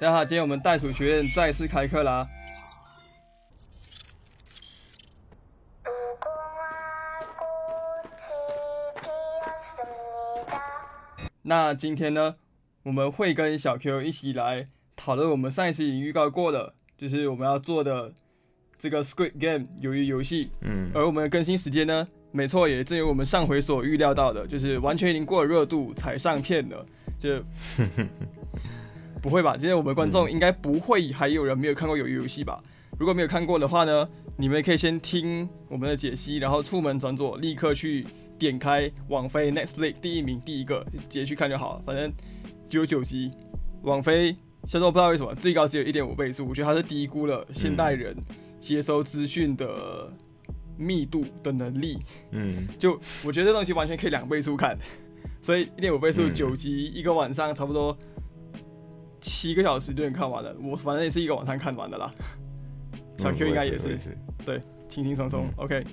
大家好，今天我们袋鼠学院再次开课啦！那今天呢，我们会跟小 Q 一起来讨论我们上一期已经预告过的，就是我们要做的这个 Squid Game 鱿鱼游戏。而我们的更新时间呢，没错，也正如我们上回所预料到的，就是完全已经过了热度才上片了，就。不会吧？今天我们观众应该不会还有人没有看过《鱿鱼游戏》吧？如果没有看过的话呢，你们可以先听我们的解析，然后出门转左，立刻去点开网飞 Netflix 第一个直接去看就好了。反正99集，网飞现在我不知道为什么最高只有1.5倍速，我觉得它是低估了现代人接收资讯的密度的能力。就我觉得这东西完全可以2倍速看，所以1.5倍速9集一个晚上差不多。7个小时就能看完了，我反正也是一个晚上看完的啦。小 Q 应该也是，对，轻轻松松。OK，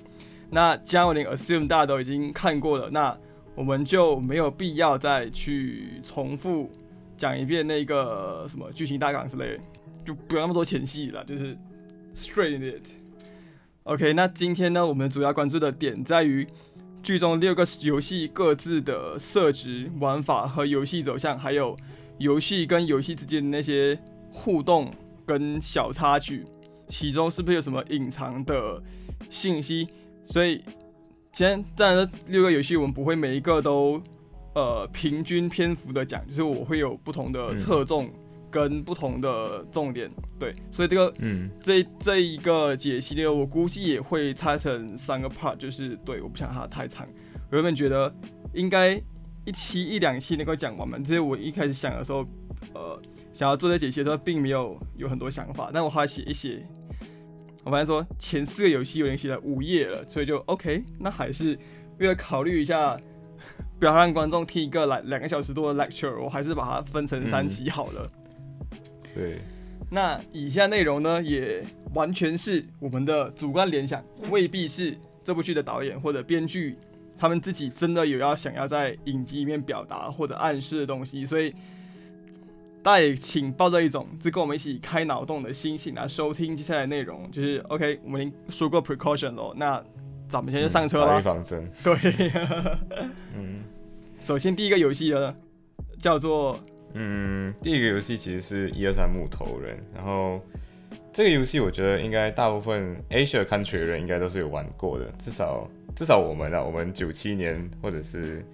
那既然我已经 assume 大家都已经看过了，那我们就没有必要再去重复讲一遍那个什么剧情大纲之类的，就不要那么多前戏了，就是 straight in it。OK， 那今天呢，我们主要关注的点在于剧中6个游戏各自的设置、玩法和游戏走向，还有。游戏跟游戏之间的那些互动跟小插曲，其中是不是有什么隐藏的信息？所以，今天当然这6个游戏我们不会每一个都平均篇幅的讲，就是我会有不同的侧重跟不同的重点。对，所以这个这一个解析呢，我估计也会拆成3个 part， 就是对，我不想它太长。我原本觉得应该。1期1、2期能够讲完嘛？这是我一开始想的时候，想要做这解析的时候，并没有很多想法。但我后来写一写，我发现说前4个游戏我已经写了5页了，所以就 OK。那还是为了考虑一下，不要让观众听一个2个小时多的 lecture， 我还是把它分成3期好了。对。那以下内容呢，也完全是我们的主观联想，未必是这部剧的导演或者编剧。他们自己真的有想要在影集里面表达或者暗示的东西，所以大家也请抱着一种就跟我们一起开脑洞的心情来收听接下来的内容。就是 OK， 我们已经说过 precaution 了，那咱们现在就上车吧。打预防针。对。首先第一个游戏呢，叫做第一个游戏其实是123木头人，然后这个游戏我觉得应该大部分 Asia country 人应该都是有玩过的，至少我们啊，我们97年或者是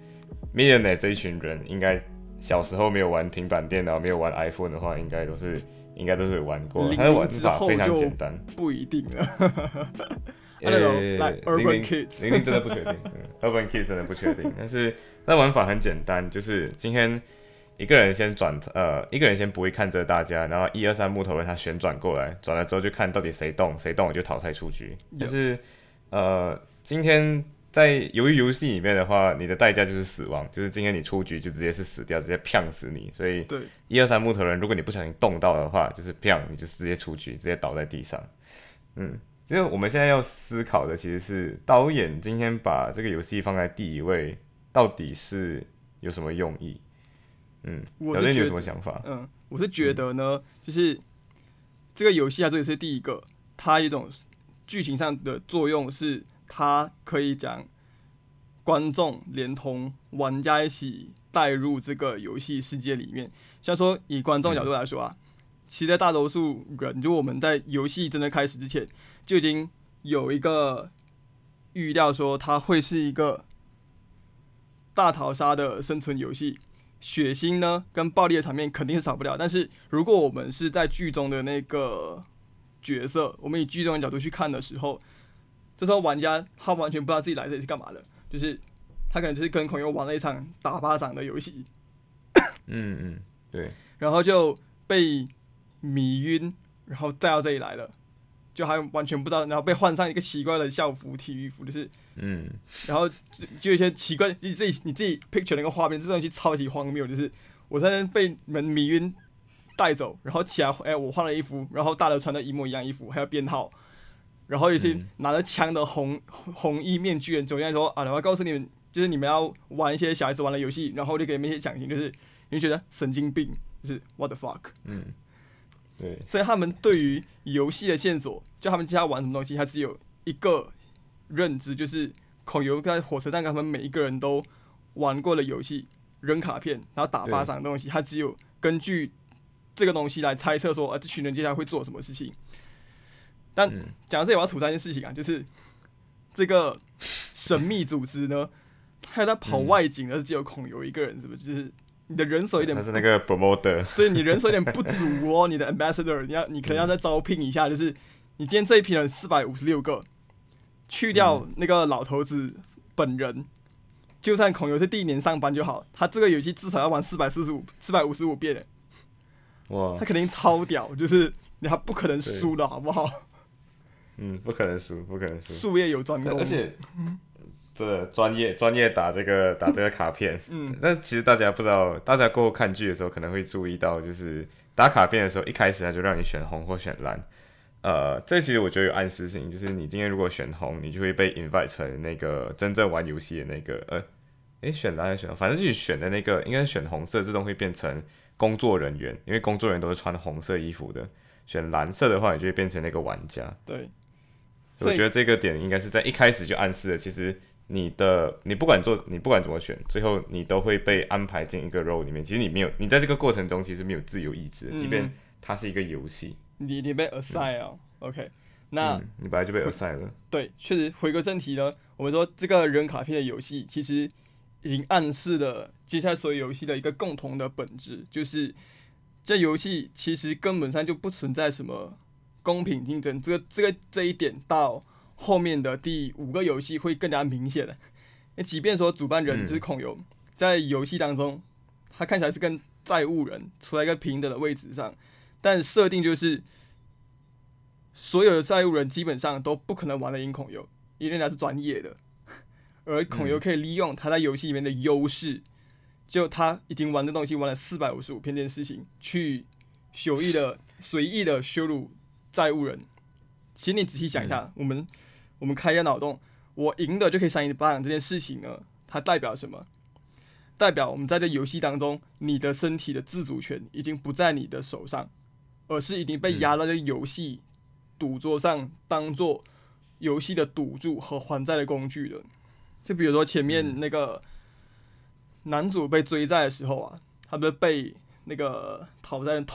Millionaire 这一群人，应该小时候没有玩平板电脑、没有玩 iPhone 的话，应该都是有玩过。它的玩法非常简单，不一定了。Urban Kids 真的不确定，Urban Kids 真的不确定。但是那玩法很简单，就是今天一个人先不会看着大家，然后123木头人他旋转过来，转了之后就看到底谁动我就淘汰出局。但是今天在鱿鱼游戏里面的话，你的代价就是死亡，就是今天你出局就直接是死掉，直接砰死你。所以123木头人，如果你不小心动到的话，就是砰，你就直接出局，直接倒在地上。所以我们现在要思考的其实是导演今天把这个游戏放在第一位，到底是有什么用意？小杰你有什么想法？我是觉得呢，就是这个游戏它这里是第一个，它有一种剧情上的作用是。他可以讲观众连同玩家一起带入这个游戏世界里面。像说以观众角度来说啊，其实大多数人，就我们在游戏真的开始之前，就已经有一个预料说它会是一个大逃杀的生存游戏，血腥呢跟暴力的场面肯定是少不了。但是如果我们是在剧中的那个角色，我们以剧中的角度去看的时候。这时候玩家他完全不知道自己来这里是干嘛的，就是他可能就是跟朋友玩了一场打巴掌的游戏，对，然后就被迷晕，然后带到这里来了，就还完全不知道，然后被换上一个奇怪的校服、体育服，就是然后就有一些奇怪，你自己 picture 那个画面，这东西超级荒谬，就是我在那被人迷晕带走，然后起来，我换了衣服，然后大家穿的一模一样衣服，还有编号。然后有些拿着枪的红衣面具人走进来说啊，我要告诉你们，就是你们要玩一些小孩子玩的游戏，然后就给你们一些奖金，就是你就觉得神经病，就是 what the fuck。对，所以他们对于游戏的线索，就他们接下来玩什么东西，他只有一个认知，就是恐游在火车站，他们每一个人都玩过的游戏，扔卡片，然后打巴掌的东西，他只有根据这个东西来猜测说，这群人接下来会做什么事情。但讲到这里，我要吐槽一件事情啊，就是这个神秘组织呢，他在跑外景，而是只有恐游一个人，是不是？就是你的人手有点，他是那个 promoter， 所以你人手有点不足哦。你的 ambassador， 你可能要再招聘一下，就是你今天这一批人456个，去掉那个老头子本人，就算孔游是第一年上班就好，他这个游戏至少要玩455遍耶，哇，他肯定超屌，就是他不可能输的好不好？不可能输，术业有专攻，而且。这专业打这个卡片，但其实大家不知道，大家过后看剧的时候可能会注意到，就是打卡片的时候一开始他就让你选红或选蓝，这其实我觉得有暗示性，就是你今天如果选红，你就会被 invite 成那个真正玩游戏的那个，选蓝还是选红，反正就是选的那个，应该选红色自动会变成工作人员，因为工作人员都是穿红色衣服的，选蓝色的话你就会变成那个玩家。对，所以我觉得这个点应该是在一开始就暗示了，其实。你不管怎么选，最后你都会被安排进一个 role 里面。其实你在这个过程中其实没有自由意志的，即便它是一个游戏。你被 assign 了，OK？ 那你本来就被 assign 了。对，确实。回归正题呢，我们说这个扔卡片的游戏其实已经暗示了接下来所有游戏的一个共同的本质，就是这游戏其实根本上就不存在什么公平竞争。这一点到。后面的第5个游戏会更加明显的，即便说主办人就是孔游，在游戏当中，他看起来是跟债务人处在一个平等的位置上，但设定就是所有的债务人基本上都不可能玩得赢孔游，因为他是专业的，而孔游可以利用他在游戏里面的优势，就他已经玩的东西玩了455遍这件事情，去随意的羞辱债务人。其实你仔细想一下，我们开一下脑洞，我赢的就可以扇你巴掌这件事情呢，它代表什么？代表我们在这游戏当中，你的身体的自主权已经不在你的手上，而是已经被压到这游戏赌桌上，当做游戏的赌注和还债的工具了。就比如说前面那个男主被追债的时候啊，他不是被那个讨债人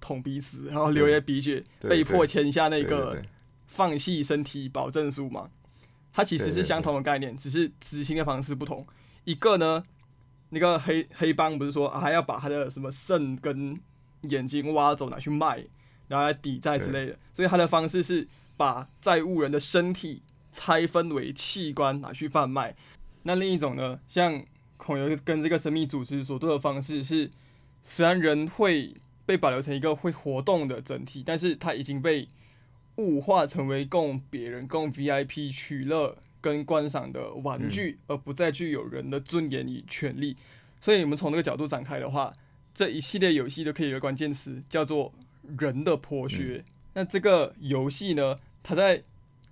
捅鼻子，然后流一些鼻血，被迫签下那个放弃身体保证书嘛。它其实是相同的概念，只是执行的方式不同。一个呢，那个黑帮不是说还要把他的什么肾跟眼睛挖走拿去卖，然后来抵债之类的。所以他的方式是把债务人的身体拆分为器官拿去贩卖。那另一种呢，像孔游跟这个神秘组织所做的方式是，虽然人会。被保留成一个会活动的整体，但是它已经被物化成为供别人、供 VIP 取乐跟观赏的玩具，而不再具有人的尊严与权利。所以，我们从这个角度展开的话，这一系列游戏都可以有个关键词叫做“人的剥削”。那这个游戏呢，它在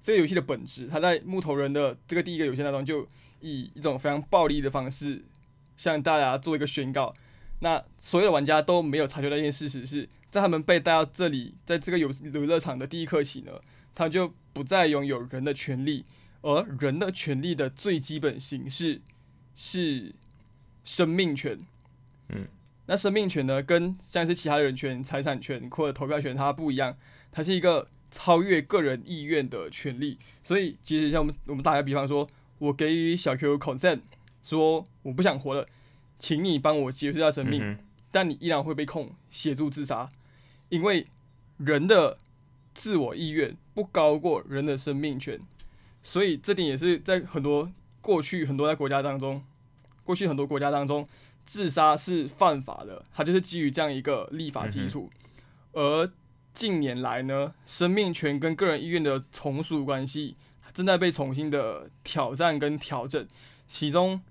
这个游戏的本质，它在木头人的这个第一个游戏当中，就以一种非常暴力的方式向大家做一个宣告。那所有的玩家都没有察觉到一件事实是，在他们被带到这里，在这个游乐场的第一刻起呢，他们就不再拥有人的权利，而人的权利的最基本形式是生命权。那生命权呢，跟像是其他的人权、财产权或者投票权它不一样，它是一个超越个人意愿的权利。所以，其实像我们打个比方说，我给予小 Q consent， 说我不想活了。请你帮我结束掉生命，但你依然会被控协助自杀，因为人的自我意愿不高过人的生命权，所以这点也是在过去很多国家当中，自杀是犯法的，它就是基于这样一个立法基础。而近年来呢，生命权跟个人意愿的从属关系正在被重新的挑战跟调整，其中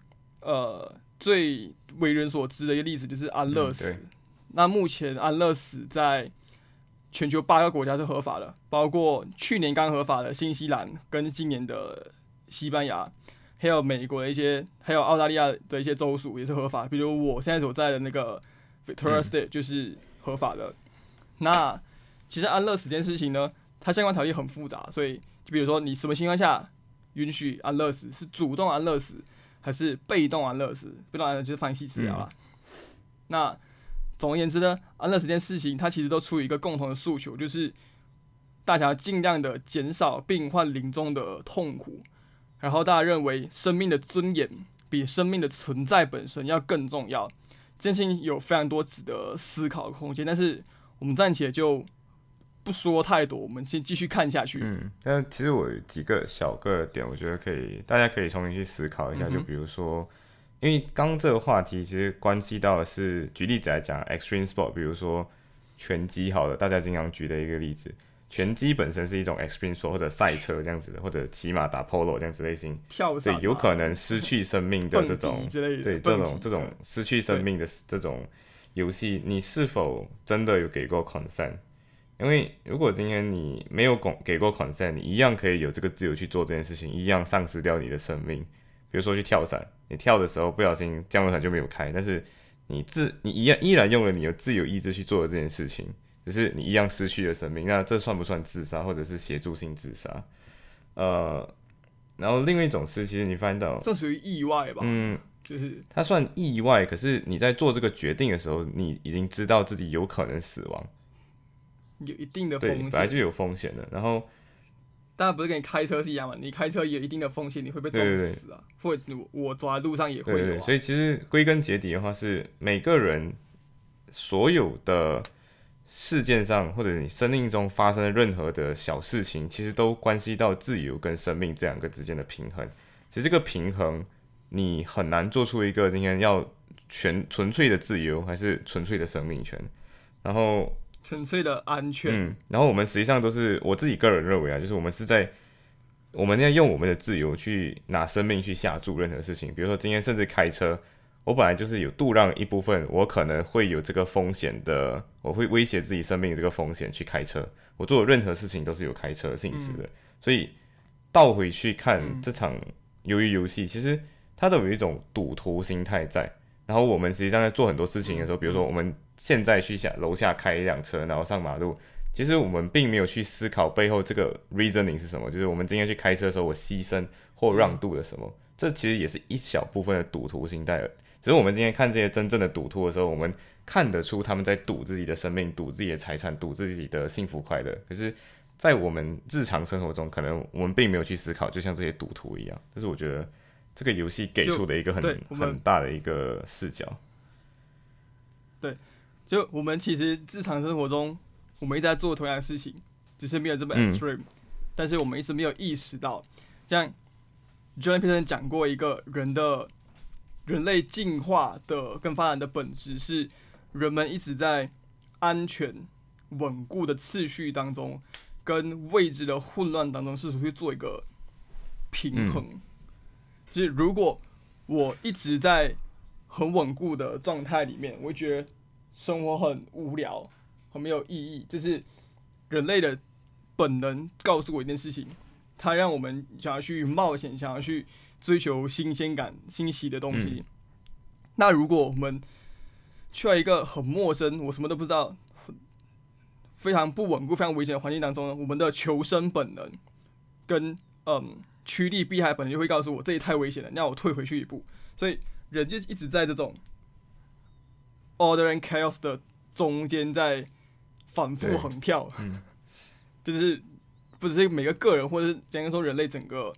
最为人所知的一个例子就是安乐死。那目前安乐死在全球8个国家是合法的，包括去年刚合法的新西兰跟今年的西班牙，还有美国的一些，还有澳大利亚的一些州属也是合法。比如我现在所在的那个 Victoria State 就是合法的。那其实安乐死这件事情呢，它相关条例很复杂，所以就比如说你什么情况下允许安乐死，是主动安乐死还是被动安乐死？被动安乐死就是放弃治疗啦。那总而言之呢，安乐死这件事情它其实都出于一个共同的诉求，就是大家尽量的减少病患临终的痛苦，然后大家认为生命的尊严比生命的存在本身要更重要。这件事情有非常多值得思考的空间，但是我们暂且就不说太多，我们先继续看下去。但其实我有几个小个点，我觉得可以，大家可以重新去思考一下。就比如说，因为刚这个话题其实关系到的是，举例子来讲 ，extreme sport， 比如说拳击好了，大家经常举的一个例子，拳击本身是一种 extreme sport 或者赛车这样子的，或者骑马打 polo 这样子类型，跳伞，对，有可能失去生命的这种，对，这种失去生命的这种游戏，你是否真的有给过 consent？ 因为如果今天你没有给过 consent， 你一样可以有这个自由去做这件事情，一样丧失掉你的生命。比如说去跳伞，你跳的时候不小心降落伞就没有开，但是你依然用了你有自由意志去做的这件事情，只是你一样失去了生命。那这算不算自杀，或者是协助性自杀？然后另外一种是，其实你发现到这属于意外吧？就是它算意外，可是你在做这个决定的时候，你已经知道自己有可能死亡，有一定的风险，对，本来就有风险的。然后当然不是跟你开车是一样嘛，你开车也有一定的风险，你会被撞死啊，對對對，或我走在路上也会有啊。對對對，所以其实归根结底的话是，每个人所有的事件上，或者你生命中发生的任何的小事情，其实都关系到自由跟生命这两个之间的平衡。其实这个平衡你很难做出一个今天要纯粹的自由，还是纯粹的生命权，然后纯粹的安全。然后我们实际上都是，我自己个人认为啊，就是我们要用我们的自由去拿生命去下注任何事情。比如说今天甚至开车，我本来就是有度让一部分，我可能会有这个风险的，我会威胁自己生命的这个风险去开车。我做的任何事情都是有开车性质的。所以倒回去看这场鱿鱼游戏，其实它都有一种赌徒心态在。然后我们实际上在做很多事情的时候，比如说我们现在去楼下开一辆车，然后上马路，其实我们并没有去思考背后这个 reasoning 是什么，就是我们今天去开车的时候，我牺牲或让渡了什么，这其实也是一小部分的赌徒心态。只是我们今天看这些真正的赌徒的时候，我们看得出他们在赌自己的生命、赌自己的财产、赌自己的幸福快乐。可是，在我们日常生活中，可能我们并没有去思考，就像这些赌徒一样。这是我觉得这个游戏给出的一个很大的一个视角。对，就我们其实日常生活中，我们一直在做同样的事情，只是没有这么 extreme，但是我们一直没有意识到。像 Jordan Peterson 讲过一个人类进化的跟发展的本质是，人们一直在安全稳固的次序当中，跟未知的混乱当中，试图去做一个平衡。就是如果我一直在很稳固的状态里面，我会觉得生活很无聊，很没有意义。这是人类的本能告诉我一件事情，它让我们想要去冒险，想要去追求新鲜感、新奇的东西。那如果我们去到一个很陌生、我什么都不知道、非常不稳固、非常危险的环境当中呢，我们的求生本能跟趋利避害本来就会告诉我这里太危险了，让我退回去一步。所以人就一直在这种 order and chaos 的中间在反复横跳，就是不只是每个个人，或者是简单说人类整个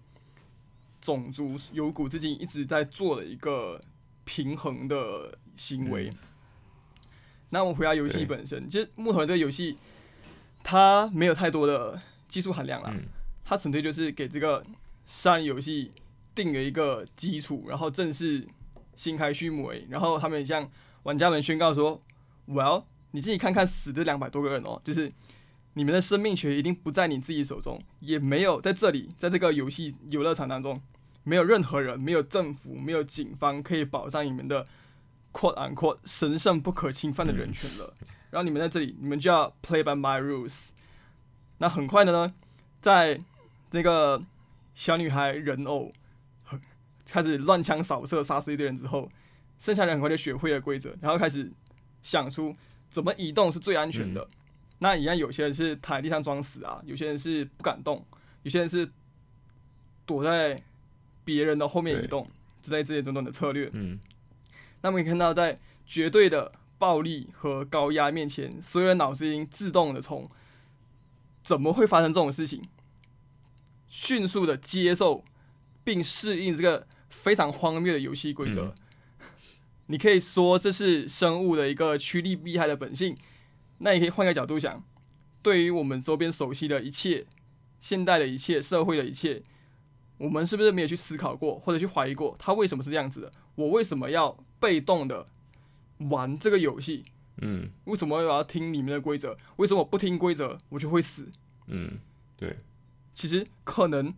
种族由古至今一直在做的一个平衡的行为。那我们回到游戏本身，其实木头人这个游戏它没有太多的技术含量啦，它纯粹就是给这个杀人游戏定了一个基础，然后正式新开序幕。然后他们向玩家们宣告说 ：“Well， 你自己看看死的200多个人哦，就是你们的生命权一定不在你自己手中，也没有在这里，在这个游戏游乐场当中，没有任何人，没有政府，没有警方可以保障你们的 quote unquote 神圣不可侵犯的人权了。然后你们在这里，你们就要 play by my rules。那很快的呢，在那个小女孩人偶开始乱枪扫射杀死一堆人之后，剩下人很快就学会了规则，然后开始想出怎么移动是最安全的，那一样有些人是躺在地上装死啊，有些人是不敢动，有些人是躲在别人的后面移动之类这些种种的策略。嗯，那我们可以看到，在绝对的暴力和高压面前，所有的脑筋自动的从怎么会发生这种事情，迅速的接受并适应这个非常荒谬的游戏规则。嗯，你可以说这是生物的一个趋利避害的本性，那也可以换个角度想，对于我们周边熟悉的一切、现代的一切、社会的一切，我们是不是没有去思考过，或者去怀疑过，它为什么是这样子的？我为什么要被动的玩这个游戏？嗯，为什么我要听你们的规则？为什么我不听规则我就会死？嗯，对。其实可能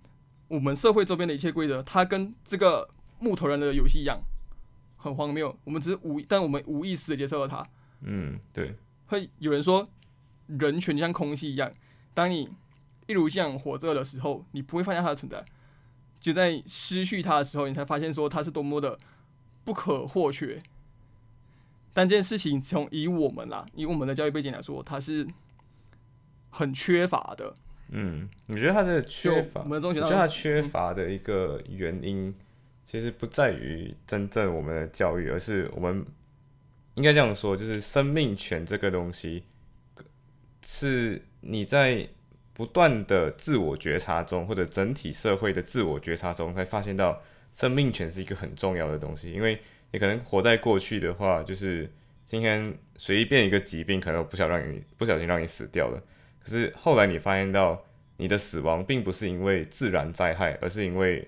我们社会周边的一切规则，它跟这个木头人的游戏一样。很荒谬，我们只是但我们无意识的接受了它。嗯，对。会有人说，人权就像空气一样，当你一如这样活着的时候，你不会发现它的存在；就在失去它的时候，你才发现说它是多么的不可或缺。但这件事情，从以我们的教育背景来说，它是很缺乏的。嗯，你觉得它的缺乏？我觉得它缺乏的一个原因，其实不在于真正我们的教育，而是我们应该这样说，就是生命权这个东西，是你在不断的自我觉察中，或者整体社会的自我觉察中，才发现到生命权是一个很重要的东西。因为你可能活在过去的话，就是今天随便一个疾病，可能不小心让你死掉了。可是后来你发现到，你的死亡并不是因为自然灾害，而是因为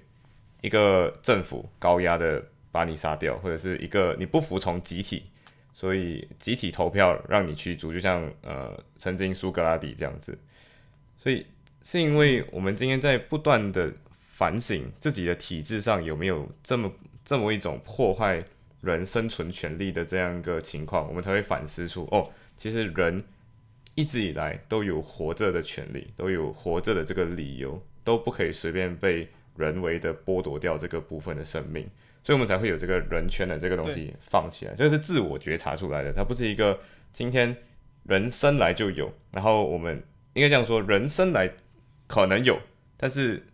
一个政府高压的把你杀掉，或者是一个你不服从集体，所以集体投票让你驱逐，就像曾经苏格拉底这样子。所以是因为我们今天在不断的反省自己的体制上有没有这么一种破坏人生存权利的这样一个情况，我们才会反思出其实人一直以来都有活着的权利，都有活着的这个理由，都不可以随便被人为的剥夺掉这个部分的生命，所以我们才会有这个人权的这个东西放起来。这是自我觉察出来的，它不是一个今天人生来就有，然后我们应该这样说，人生来可能有，但是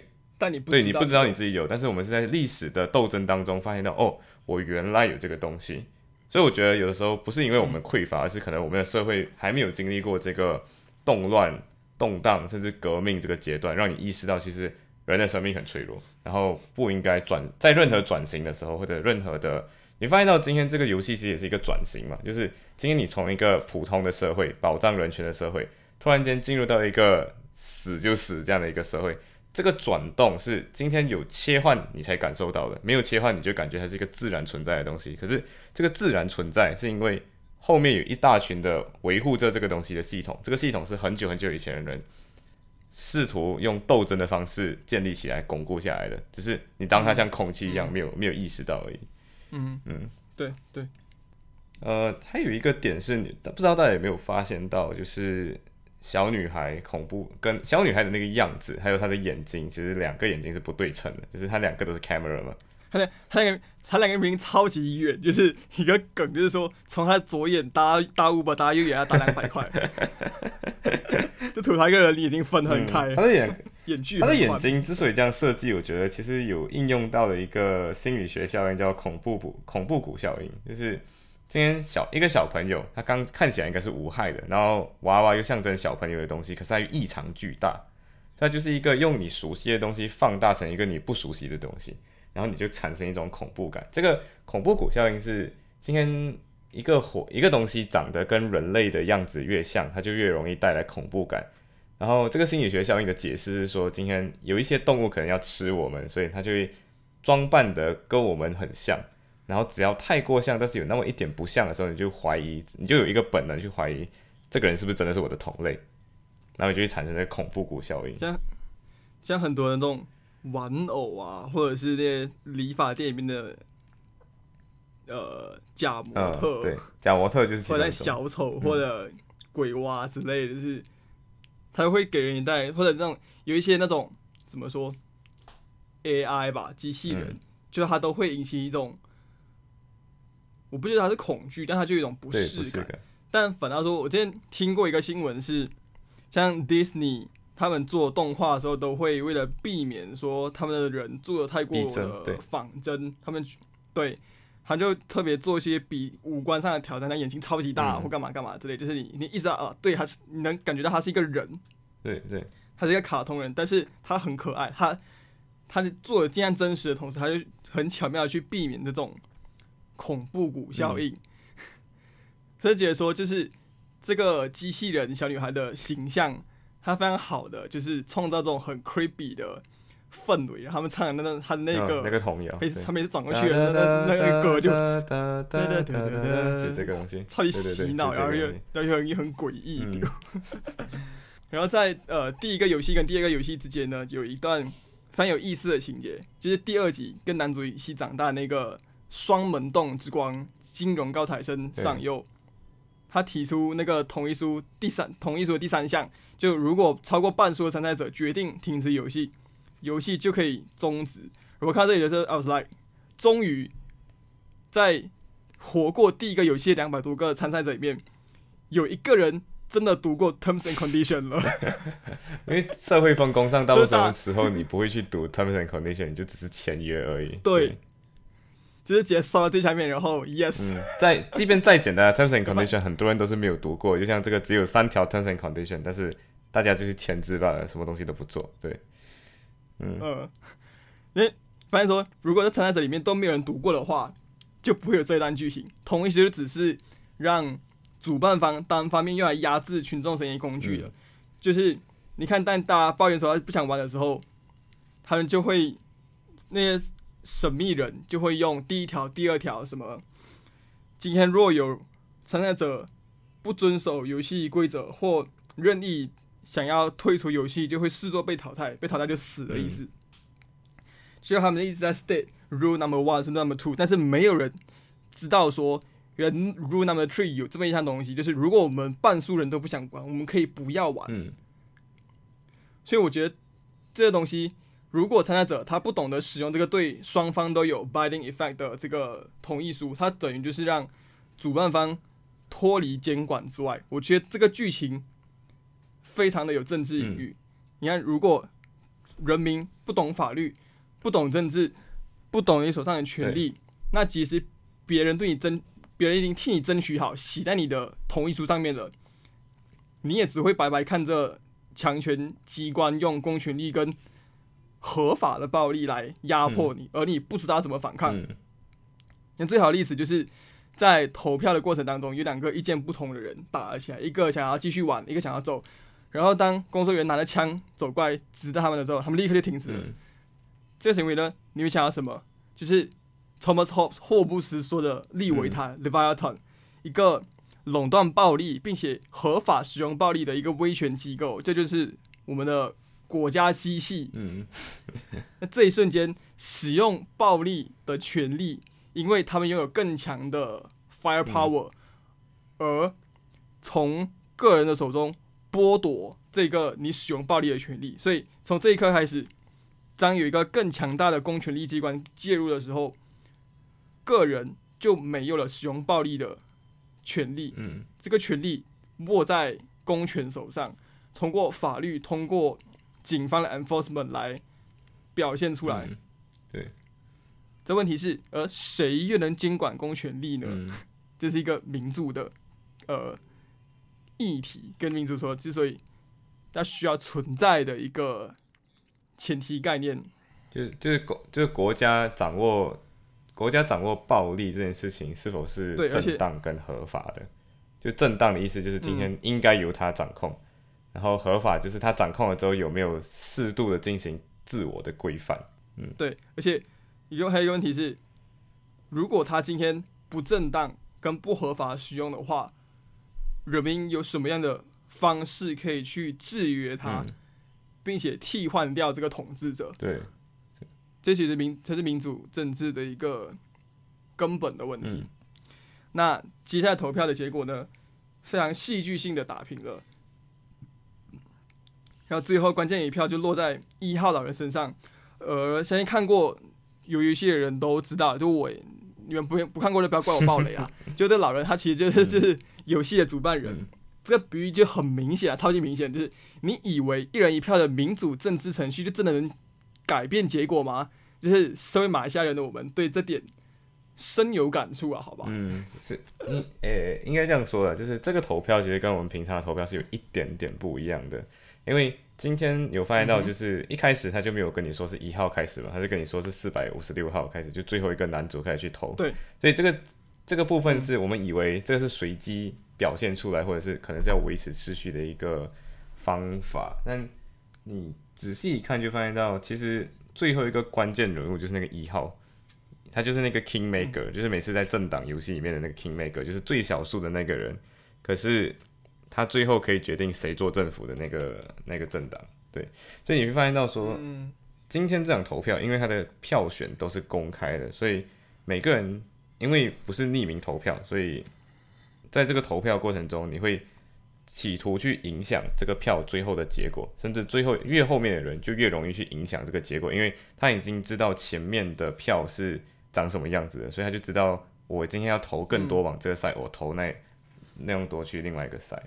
你不知道你自己有，但是我们是在历史的斗争当中发现到，我原来有这个东西。所以我觉得有的时候不是因为我们匮乏，而是可能我们的社会还没有经历过这个动乱、动荡甚至革命这个阶段，让你意识到其实人的生命很脆弱，然后不应该在任何转型的时候，或者任何的，你发现到今天这个游戏其实也是一个转型嘛，就是今天你从一个普通的社会、保障人权的社会，突然间进入到一个死就死这样的一个社会，这个转动是今天有切换你才感受到的，没有切换你就感觉它是一个自然存在的东西。可是这个自然存在是因为后面有一大群的维护着这个东西的系统，这个系统是很久很久以前的人试图用斗争的方式建立起来、巩固下来的，只是你当它像空气一样没有意识到而已。嗯嗯，对对。还有一个点是，不知道大家有没有发现到，就是小女孩的那个样子，还有她的眼睛，其实两个眼睛是不对称的，就是她两个都是 camera 嘛。他两个明明超级远，就是一个梗，就是说从他左眼搭 Uber 搭右眼要搭200块，就吐槽一个人眼睛分很开。他的眼睛之所以这样设计，我觉得其实有应用到了一个心理学效应，叫恐怖谷效应。就是今天一个小朋友，他刚看起来应该是无害的，然后娃娃又象征小朋友的东西，可是他又异常巨大，它就是一个用你熟悉的东西放大成一个你不熟悉的东西。然后你就产生一种恐怖感，这个恐怖谷效应是今天一个东西长得跟人类的样子越像，它就越容易带来恐怖感。然后这个心理学效应的解释是说，今天有一些动物可能要吃我们，所以它就会装扮的跟我们很像，然后只要太过像，但是有那么一点不像的时候，你就有一个本能去怀疑这个人是不是真的是我的同类，然后你就会产生这个恐怖谷效应。像很多人那种玩偶啊，或者是那些理发店里面的假模特，对，假模特就是其中一种，或者小丑或者鬼娃之类的，就是它会给人一带，或者那种有一些那种怎么说 AI 吧，机器人，就它都会引起一种，我不觉得它是恐惧，但它就有一种不适感。但反倒说，我之前听过一个新闻是，像 Disney 他们做动画的时候，都会为了避免说他们的人做的太过的仿真，他们对，他就特别做一些比五官上的挑战，他眼睛超级大或干嘛干嘛之类，就是你意识到啊，对，他是你能感觉到他是一个人，对对，他是一个卡通人，但是他很可爱，他做的尽量真实的同时，他就很巧妙的去避免这种恐怖谷效应。所以觉得说，就是这个机器人小女孩的形象，她非常好的，就是创造这种很 creepy 的氛围。他们唱的她的那个童谣，她每次转过去的那个歌就，就这个东西，超级洗脑，然后又很诡异。然后在第一个游戏跟第二个游戏之间呢，有一段非常有意思的情节，就是第二集跟男主一起长大的那个双门洞之光金融高材生上佑。他提出那个同意书的第三项，就如果超过半数的参赛者决定停止游戏，游戏就可以终止。我看到这里的时候 I was like， 终于在活过第一个游戏的200多个参赛者里面，有一个人真的读过 Terms and Condition 了。因为社会分工上到什么时候你不会去读 Terms and Condition， 你就只是签约而已。对。就是直接扫到最下面，然后 yes、即便再简单的 terms and condition， 很多人都是没有读过。就像这个只有3条 terms and condition， 但是大家就是签字罢了，什么东西都不做。对，因为发现说，如果在参赛者里面都没有人读过的话，就不会有这一段剧情。同意书就只是让主办方单方面用来压制群众声音工具的。就是你看，当大家抱怨说他不想玩的时候，他们就会那些神秘人就会用第1条、第2条什么，今天若有参赛者不遵守游戏规则或任意想要退出游戏，就会视作被淘汰，被淘汰就死的意思。所以他们一直在 state rule number one 是 number two， 但是没有人知道说人 rule number three 有这么一项东西，就是如果我们半数人都不想玩，我们可以不要玩。所以我觉得这个东西，如果参赛者他不懂得使用这个对双方都有 binding effect 的这个同意书，他等于就是让主办方脱离监管之外。我觉得这个剧情非常的有政治隐喻。你看，如果人民不懂法律、不懂政治、不懂你手上的权利，那即使别人已经替你争取好，写在你的同意书上面了，你也只会白白看着强权机关用公权力跟合法的暴力来压迫你，而你不知道怎么反抗。那最好的例子就是在投票的过程当中，有2个意见不同的人打了起来，一个想要继续玩，一个想要走。然后当工作人员拿着枪走过来指着他们的时候，他们立刻就停止了。这个行为呢，你会想到什么？就是 Thomas Hobbes 霍布斯说的利维坦 Leviathan， 一个垄断暴力并且合法使用暴力的一个威权机构。这就是我们的国家机器。那这一瞬间，使用暴力的权利，因为他们拥有更强的 firepower，而从个人的手中剥夺这个你使用暴力的权利。所以从这一刻开始，当有一个更强大的公权力机关介入的时候，个人就没有了使用暴力的权利。这个权利握在公权手上，通过法律，通过警方的 enforcement 来表现出来。对，这问题是，谁又能监管公权力呢？这是一个民主的议题，跟民主说之所以它需要存在的一个前提概念，就是国家掌握暴力这件事情是否是正当跟合法的？就正当的意思就是今天应该由它掌控。然后合法就是他掌控了之后有没有适度的进行自我的规范。对，而且还有一个问题是，如果他今天不正当跟不合法使用的话，人民有什么样的方式可以去制约他，并且替换掉这个统治者？对，这其实才是民主政治的一个根本的问题。那接下来投票的结果呢，非常戏剧性的打平了。然后最后关键一票就落在1号老人身上，相信看过游戏的人都知道，就我你们不看过就不要怪我暴雷啊。就这老人他其实就是游戏的主办人，这个比喻就很明显啊，超级明显，就是你以为一人一票的民主政治程序就真的能改变结果吗？就是身为马来西亚人的我们对这点深有感触啊，好吧？嗯，是，应该这样说的，就是这个投票其实跟我们平常的投票是有一点点不一样的，因为今天有发现到，就是一开始他就没有跟你说是1号开始嘛，他就跟你说是456号开始，就最后一个男主开始去投。对，所以这个部分是我们以为这是随机表现出来，或者是可能是要维持秩序的一个方法，但你仔细一看就发现到，其实最后一个关键人物就是那个1号。他就是那个 Kingmaker， 就是每次在政党游戏里面的那个 Kingmaker， 就是最少数的那个人，可是他最后可以决定谁做政府的那个政党。对，所以你会发现到说，今天这场投票，因为他的票选都是公开的，所以每个人因为不是匿名投票，所以在这个投票过程中，你会企图去影响这个票最后的结果，甚至最后越后面的人就越容易去影响这个结果，因为他已经知道前面的票是长什么样子的，所以他就知道我今天要投更多往这个赛，我投那样多去另外一个赛。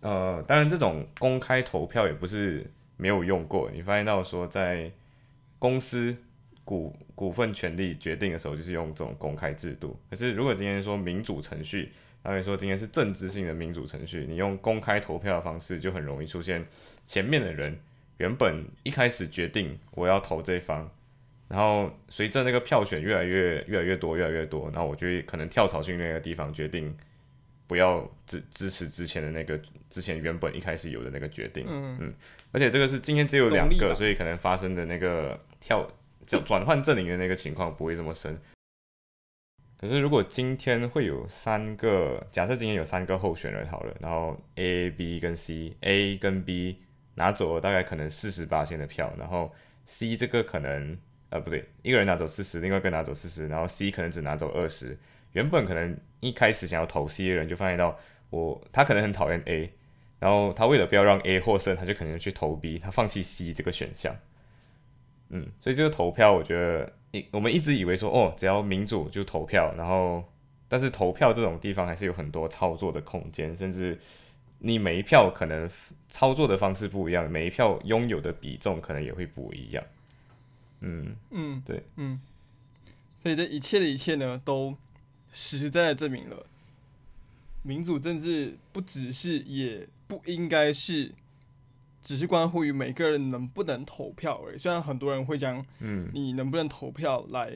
当然这种公开投票也不是没有用过，你发现到说在公司股份权利决定的时候就是用这种公开制度，可是如果今天说民主程序，当然说今天是政治性的民主程序，你用公开投票的方式就很容易出现前面的人原本一开始决定我要投这一方，然后随着那个票选越来越多，然后我就可能跳槽去那个地方，决定不要支持之前的那个之前原本一开始有的那个决定。而且这个是今天只有2个，所以可能发生的那个转换阵营的那个情况不会这么深。可是如果今天会有3个，假设今天有3个候选人好了，然后 A、B 跟 C， A 跟 B 拿走了大概可能 40% 的票，然后 C 这个可能不对，一个人拿走40，另外一个拿走40，然后 C 可能只拿走20。原本可能一开始想要投 C 的人就发现到他可能很讨厌 A， 然后他为了不要让 A 获胜，他就可能去投 B， 他放弃 C 这个选项。所以这个投票我觉得我们一直以为说只要民主就投票，然后但是投票这种地方还是有很多操作的空间，甚至你每一票可能操作的方式不一样，每一票拥有的比重可能也会不一样。对，所以这一切的一切呢，都实在的证明了，民主政治不只是，也不应该是，只是关乎于每个人能不能投票而已。虽然很多人会将，你能不能投票来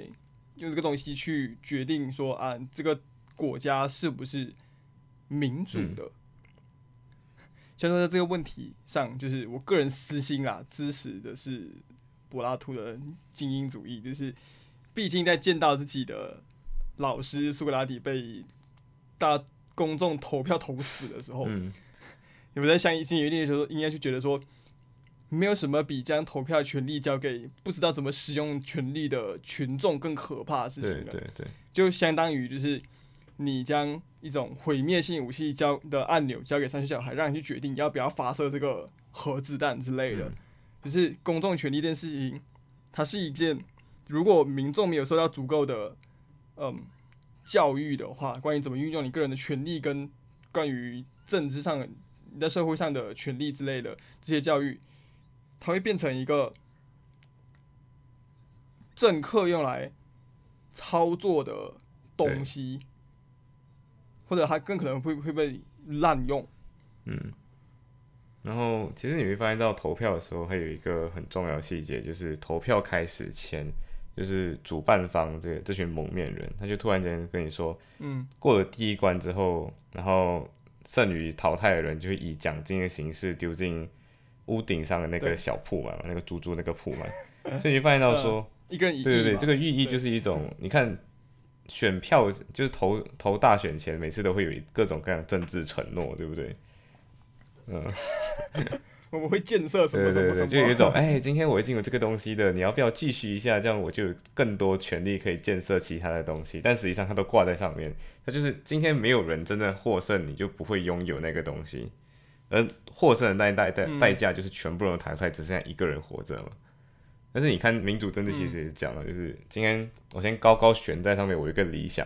用这个东西去决定说啊，这个国家是不是民主的。虽然说在这个问题上，就是我个人私心啊，支持的是柏拉图的精英主义，就是毕竟在见到自己的老师苏格拉底被大公众投票投死的时候，你们在想心里一定说应该去觉得说，没有什么比将投票权利交给不知道怎么使用权利的群众更可怕的事情了。对，就相当于就是你将一种毁灭性武器的按钮交给3岁小孩，让你去决定要不要发射这个核子弹之类的。就是公众权利这件事情，它是一件如果民众没有受到足够的教育的话，关于怎么运用你个人的权利跟关于政治上你在社会上的权利之类的这些教育，它会变成一个政客用来操作的东西，或者它更可能会被滥用。然后其实你会发现到投票的时候还有一个很重要的细节，就是投票开始前，就是主办方这群蒙面人他就突然间跟你说，过了第一关之后，然后剩余淘汰的人就会以奖金的形式丢进屋顶上的那个小铺嘛，那个猪猪那个铺嘛。所以你会发现到说，一个人对，这个寓意就是一种，你看选票就是投大选前每次都会有各种各样的政治承诺，对不对？我们会建设什么什么什么，就有一种今天我已经有这个东西的，你要不要继续一下？这样我就有更多权利可以建设其他的东西。但实际上它都挂在上面，它就是今天没有人真正获胜，你就不会拥有那个东西。而获胜的代价就是全部人淘汰，只剩下一个人活着嘛。但是你看民主政治其实也是讲了，就是今天我先高高悬在上面，我有一个理想，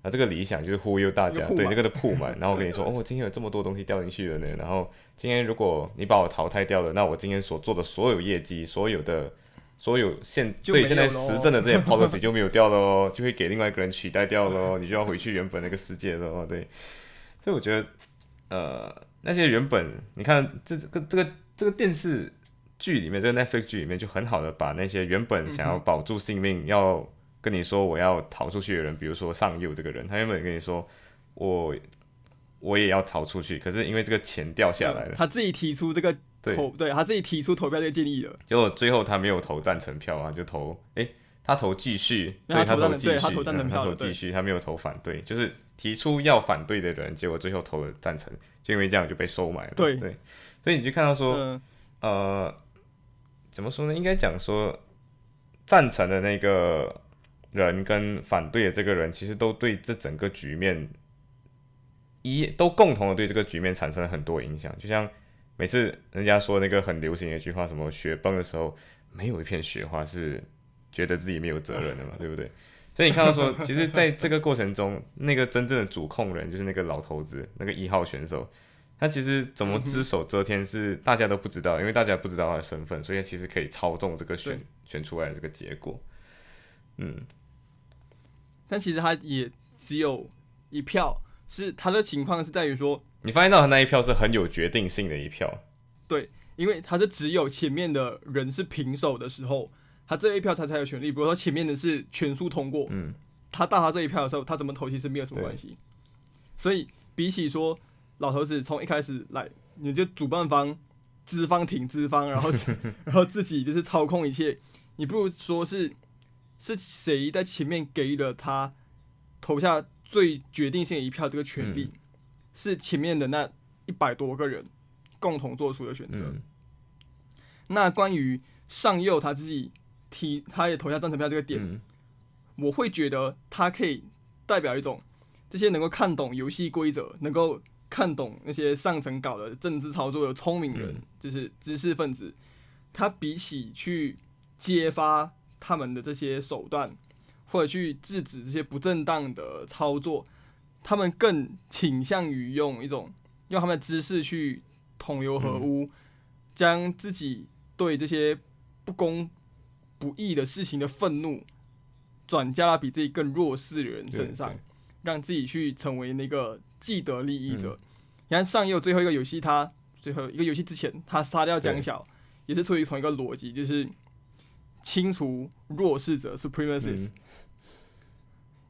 然后这个理想就是忽悠大家，对这个的铺满，然后我跟你说，哦，今天有这么多东西掉进去了呢，然后今天如果你把我淘汰掉了，那我今天所做的所有业绩，所有现在实政的这些 policy 就没有掉了哦，就会给另外一个人取代掉了，你就要回去原本那个世界了哦，对，所以我觉得，那些原本你看这个电视剧里面，这个 Netflix 剧里面就很好的把那些原本想要保住性命，要跟你说我要逃出去的人，比如说上佑这个人，他原本跟你说我也要逃出去，可是因为这个钱掉下来了，他自己提出这个。对，他自己提出投票这个建议了，结果最后他没有投赞成票啊，就投他投继续，对，他投继续，他投赞成票，他投继续，他没有投反对，就是提出要反对的人，结果最后投了赞成，就因为这样就被收买了，对，所以你就看到说，怎么说呢？应该讲说，赞成的那个人跟反对的这个人，其实都对这整个局面，都共同的对这个局面产生了很多影响，就像。每次人家说那个很流行的一句话，什么雪崩的时候，没有一片雪花是觉得自己没有责任的嘛，对不对？所以你看到说，其实在这个过程中，那个真正的主控人就是那个老头子，那个一号选手，他其实怎么只手遮天是大家都不知道，因为大家不知道他的身份，所以他其实可以操纵这个选出来的这个结果。但其实他也只有一票，是他的情况是在于说。你发现到他那一票是很有决定性的一票，对，因为他是只有前面的人是平手的时候，他这一票才有权利。比如说前面的是全数通过，他到他这一票的时候，他怎么投其实没有什么关系。所以比起说老头子从一开始来，你就主办方、资方挺资方，然后自己就是操控一切，你不如说是谁在前面给予了他投下最决定性的一票这个权利。是前面的那100多个人共同做出的选择。那关于上佑他自己他也投下赞成票这个点，我会觉得他可以代表一种这些能够看懂游戏规则、能够看懂那些上层搞的政治操作的聪明人，就是知识分子。他比起去揭发他们的这些手段，或者去制止这些不正当的操作。他们更倾向于用他们的知识去同流合污，将自己对这些不公不义的事情的愤怒转嫁到比自己更弱势的人身上，让自己去成为那个既得利益者。你看上佑最后一个游戏，他最后一个游戏之前，他杀掉江小，也是出于同一个逻辑，就是清除弱势者 （supremacists）。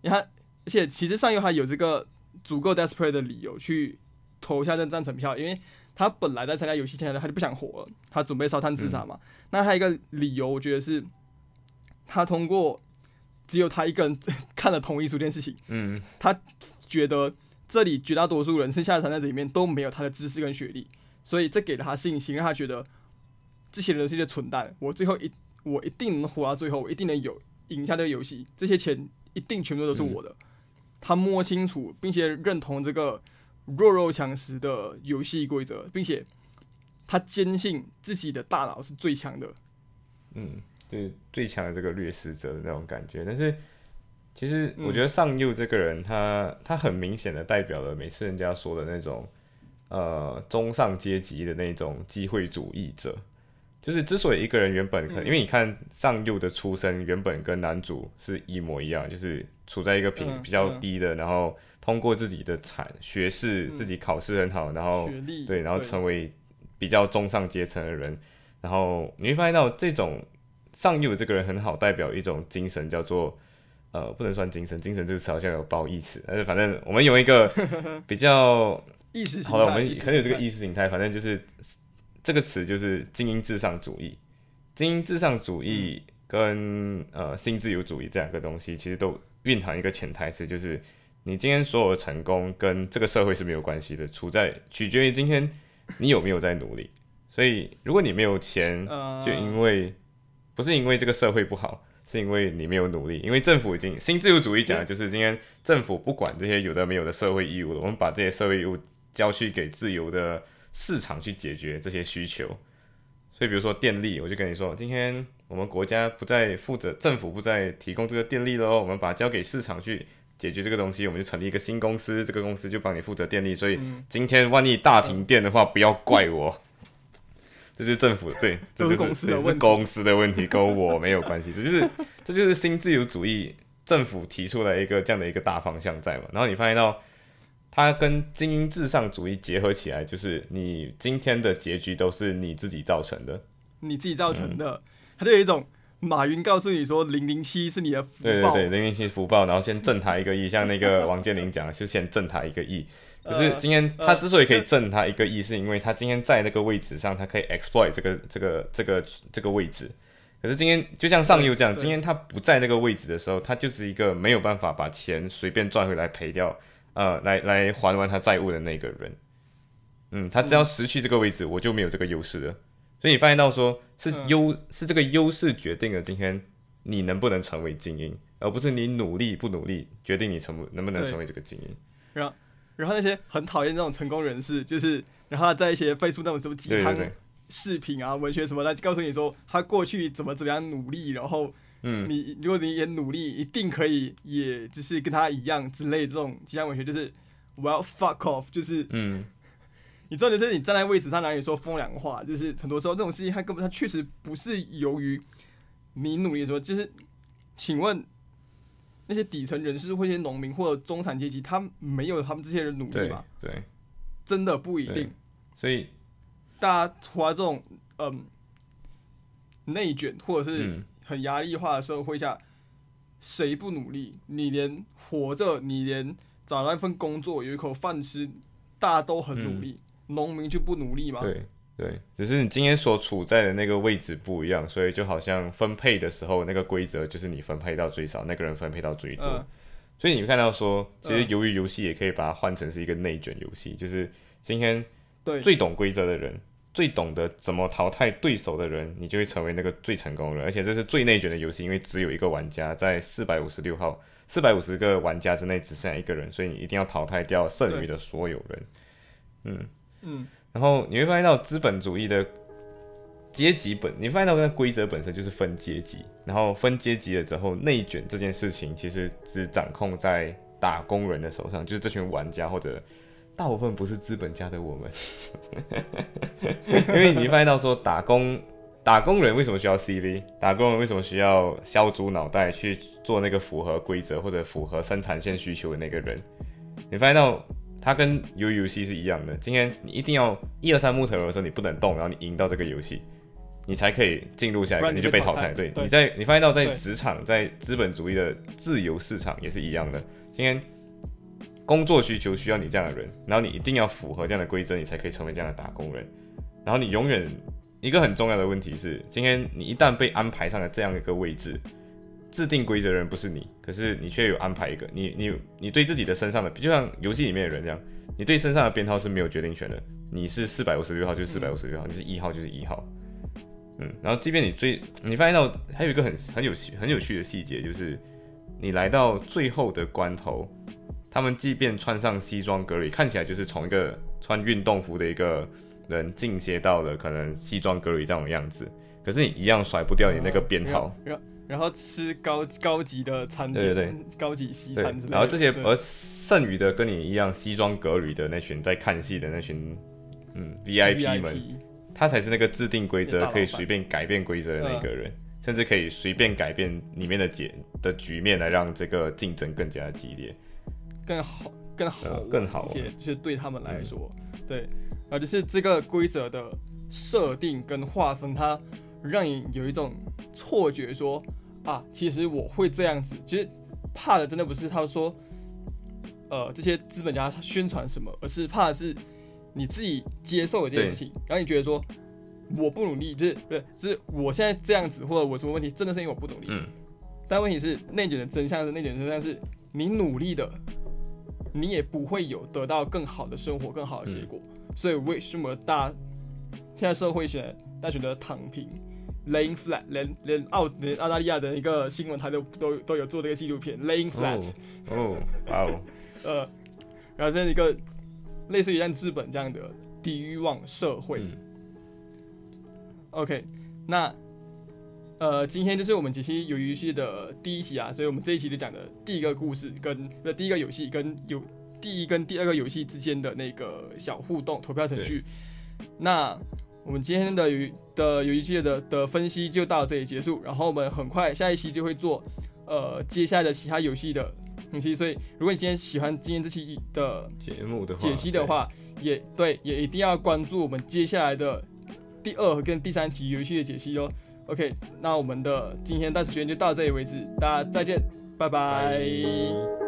你看。而且其实上佑还有这个足够 desperate 的理由去投下这赞成票，因为他本来在参加游戏前他就不想活了，他准备烧炭自杀嘛。那还有一个理由，我觉得是他通过只有他一个人看了同意书这件事情，他觉得这里绝大多数人剩下的参赛者里面都没有他的知识跟学历，所以这给了他信心，让他觉得这些人是一些蠢蛋，我一定能活到最后，我一定能赢下这个游戏，这些钱一定全部都是我的。他摸清楚并且认同这个弱肉强食的游戏规则，并且他坚信自己的大脑是最强的，就是最强的这个掠食者的那种感觉。但是其实我觉得上佑这个人，他很明显的代表了每次人家说的那种中上阶级的那种机会主义者。就是之所以一个人原本可能，因为你看上佑的出身原本跟男主是一模一样，就是处在一个比较低的，然后通过自己的学识，自己考试很好，然后对，然后成为比较中上阶层的人。然后你会发现到这种上佑这个人很好代表一种精神，叫做不能算精神，精神这个词好像有褒义词，但是反正我们有一个比较意识形态，好了，我们可能有这个意识形态，反正就是。这个词就是精英至上主义，精英至上主义跟新自由主义这两个东西，其实都蕴含一个潜台词，就是你今天所有的成功跟这个社会是没有关系的，取决于今天你有没有在努力。所以如果你没有钱，就不是因为这个社会不好，是因为你没有努力。因为政府已经新自由主义讲的就是今天政府不管这些有的没有的社会义务了，我们把这些社会义务交去给自由的。市场去解决这些需求，所以比如说电力，我就跟你说，今天我们国家不再负责，政府不再提供这个电力咯，我们把它交给市场去解决这个东西，我们就成立一个新公司，这个公司就帮你负责电力，所以今天万一大停电的话不要怪我，这就是政府的，对，这就是公司的问题，这是公司的问题，跟我没有关系。这就是新自由主义政府提出来一个这样的一个大方向在嘛，然后你发现到它跟精英至上主义结合起来，就是你今天的结局都是你自己造成的，你自己造成的，它就有一种马云告诉你说007是你的福报，对对对，007福报，然后先挣他一个亿，像那个王健林讲的，就先挣他一个亿。可是今天他之所以可以挣他一个亿，是因为他今天在那个位置上，他可以 exploit 这个位置。可是今天就像上游讲，今天他不在那个位置的时候，他就是一个没有办法把钱随便赚回来赔掉，来还完他债务的那个人。他只要失去这个位置，我就没有这个优势了。所以你发现到说是这个优势决定了今天你能不能成为精英，而不是你努力不努力决定你能不能成为这个精英。然后那些很讨厌那种成功人士，就是然后在一些 Facebook 那种什么鸡汤视频啊，文学什么的，告诉你说他过去怎么样努力，然后如果你也努力，一定可以，也就是跟他一样之类的，这种鸡汤文学就是我要 fuck off， 就是你知道，就是你站在位置上哪里说风凉话，就是很多时候这种事情，它确实不是由于你努力的时候。就是请问那些底层人士，或一些农民或者中产阶级，他没有他们这些人努力吧？对，真的不一定。所以大家活在这种内卷或者是很压力化的社会下，谁不努力？你连活着，你连找到一份工作，有一口饭吃，大家都很努力。农民就不努力吗？对对，只是你今天所处在的那个位置不一样，所以就好像分配的时候，那个规则就是你分配到最少，那个人分配到最多。所以你看到说，其实鱿鱼游戏也可以把它换成是一个内卷游戏，就是今天最懂规则的人，最懂得怎么淘汰对手的人，你就会成为那个最成功的人。而且这是最内卷的游戏，因为只有一个玩家，在456号450个玩家之内只剩下一个人，所以你一定要淘汰掉剩余的所有人。然后你会发现到资本主义的阶级本，你发现到那规则本身就是分阶级，然后分阶级了之后，内卷这件事情其实只掌控在打工人的手上，就是这群玩家或者大部分不是资本家的我们。因为你发现到说打工人为什么需要 CV， 打工人为什么需要削足脑袋去做那个符合规则或者符合生产线需求的那个人，你发现到它跟鱿鱼游戏是一样的，今天你一定要123木头人的时候你不能动，然后你赢到这个游戏，你才可以进入下一个，你就被淘汰。对，你发现到在职场，在资本主义的自由市场也是一样的，今天工作需求需要你这样的人，然后你一定要符合这样的规则，你才可以成为这样的打工人。然后你永远一个很重要的问题是，今天你一旦被安排上了这样一个位置，制定规则的人不是你，可是你却有安排一个你对自己的身上的，就像游戏里面的人这样，你对身上的编号是没有决定权的，你是456号就是456号，你是1号就是1号。然后即便你发现到还有一个很有趣的细节，就是你来到最后的关头，他们即便穿上西装革履，看起来就是从一个穿运动服的一个人进阶到了可能西装革履这种样子，可是你一样甩不掉你那个编号。然后吃高级的餐点，对，高级西餐之类的。然后这些而剩余的跟你一样西装革履的那群在看戏的那群VIP 们，他才是那个制定规则可以随便改变规则的那个人，甚至可以随便改变里面的局面，来让这个竞争更加激烈，更好，而且就是对他们来说，对，然后就是这个规则的设定跟划分，它让你有一种错觉说啊，其实我会这样子。其实怕的真的不是他说，这些资本家宣传什么，而是怕的是你自己接受这件事情，然后你觉得说我不努力，就是我现在这样子，或者我什么问题，真的是因为我不努力。但问题是内卷的真相是你努力的，你也不会有得到更好的生活、更好的结果。所以为什么现在社会大家选择躺平？Laying flat， 连澳大利亚的一个新闻台都有做这个纪录片 Laying flat。然后那一个类似于像日本这样的地域网社会。OK， 那今天就是我们解析鱿鱼游戏的第一期啊，所以我们这一期就讲的第一个故事跟第一个游戏跟第一跟第二个游戏之间的那个小互动投票程序。那我们今天的鱿鱼系列 的分析就到这里结束，然后我们很快下一期就会做接下来的其他游戏的东西，所以如果你今天喜欢今天这期的节目的解析的话，也一定要关注我们接下来的第二和跟第三期游戏的解析哦。OK， 那我们的今天的大学就到这里为止，大家再见，拜拜。